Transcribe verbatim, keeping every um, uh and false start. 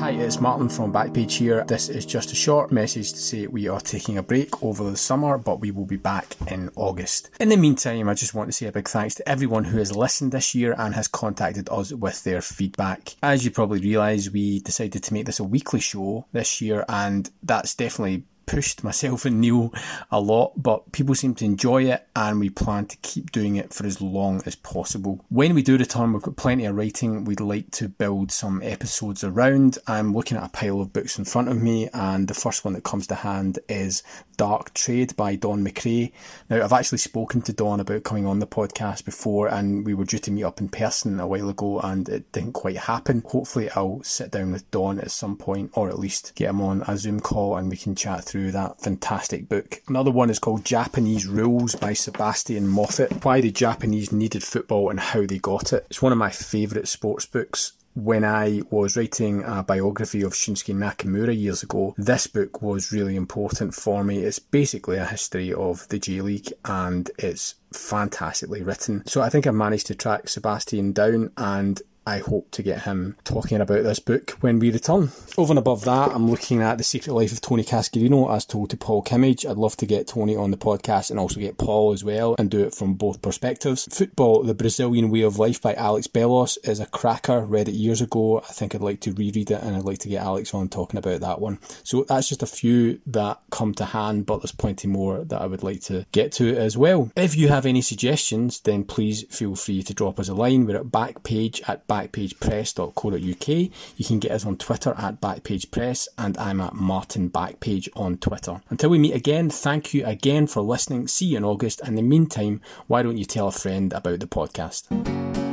Hi, it's Martin from Backpage here. This is just a short message to say we are taking a break over the summer, but we will be back in August. In the meantime, I just want to say a big thanks to everyone who has listened this year and has contacted us with their feedback. As you probably realise, we decided to make this a weekly show this year, and that's definitely pushed myself and Neil a lot, but people seem to enjoy it and we plan to keep doing it for as long as possible. When we do return, we've got plenty of writing we'd like to build some episodes around. I'm looking at a pile of books in front of me, and the first one that comes to hand is Dark Trade by Don McRae. Now, I've actually spoken to Don about coming on the podcast before, and we were due to meet up in person a while ago and it didn't quite happen. Hopefully I'll sit down with Don at some point, or at least get him on a Zoom call and we can chat through that fantastic book. Another one is called Japanese Rules by Sebastian Moffat. Why the Japanese needed football and how they got it. It's one of my favourite sports books. When I was writing a biography of Shinsuke Nakamura years ago, this book was really important for me. It's basically a history of the J League and it's fantastically written. So I think I've managed to track Sebastian down, and I hope to get him talking about this book when we return. Over and above that, I'm looking at The Secret Life of Tony Cascarino as told to Paul Kimmage. I'd love to get Tony on the podcast and also get Paul as well, and do it from both perspectives. Football, The Brazilian Way of Life by Alex Bellos is a cracker. Read it years ago. I think I'd like to reread it, and I'd like to get Alex on talking about that one. So that's just a few that come to hand, but there's plenty more that I would like to get to as well. If you have any suggestions, then please feel free to drop us a line. We're at backpage at backpage. backpage press dot co dot U K. You can get us on Twitter at Backpage Press, and I'm at Martin Backpage on Twitter. Until we meet again, thank you again for listening. See you in August. In the meantime, why don't you tell a friend about the podcast?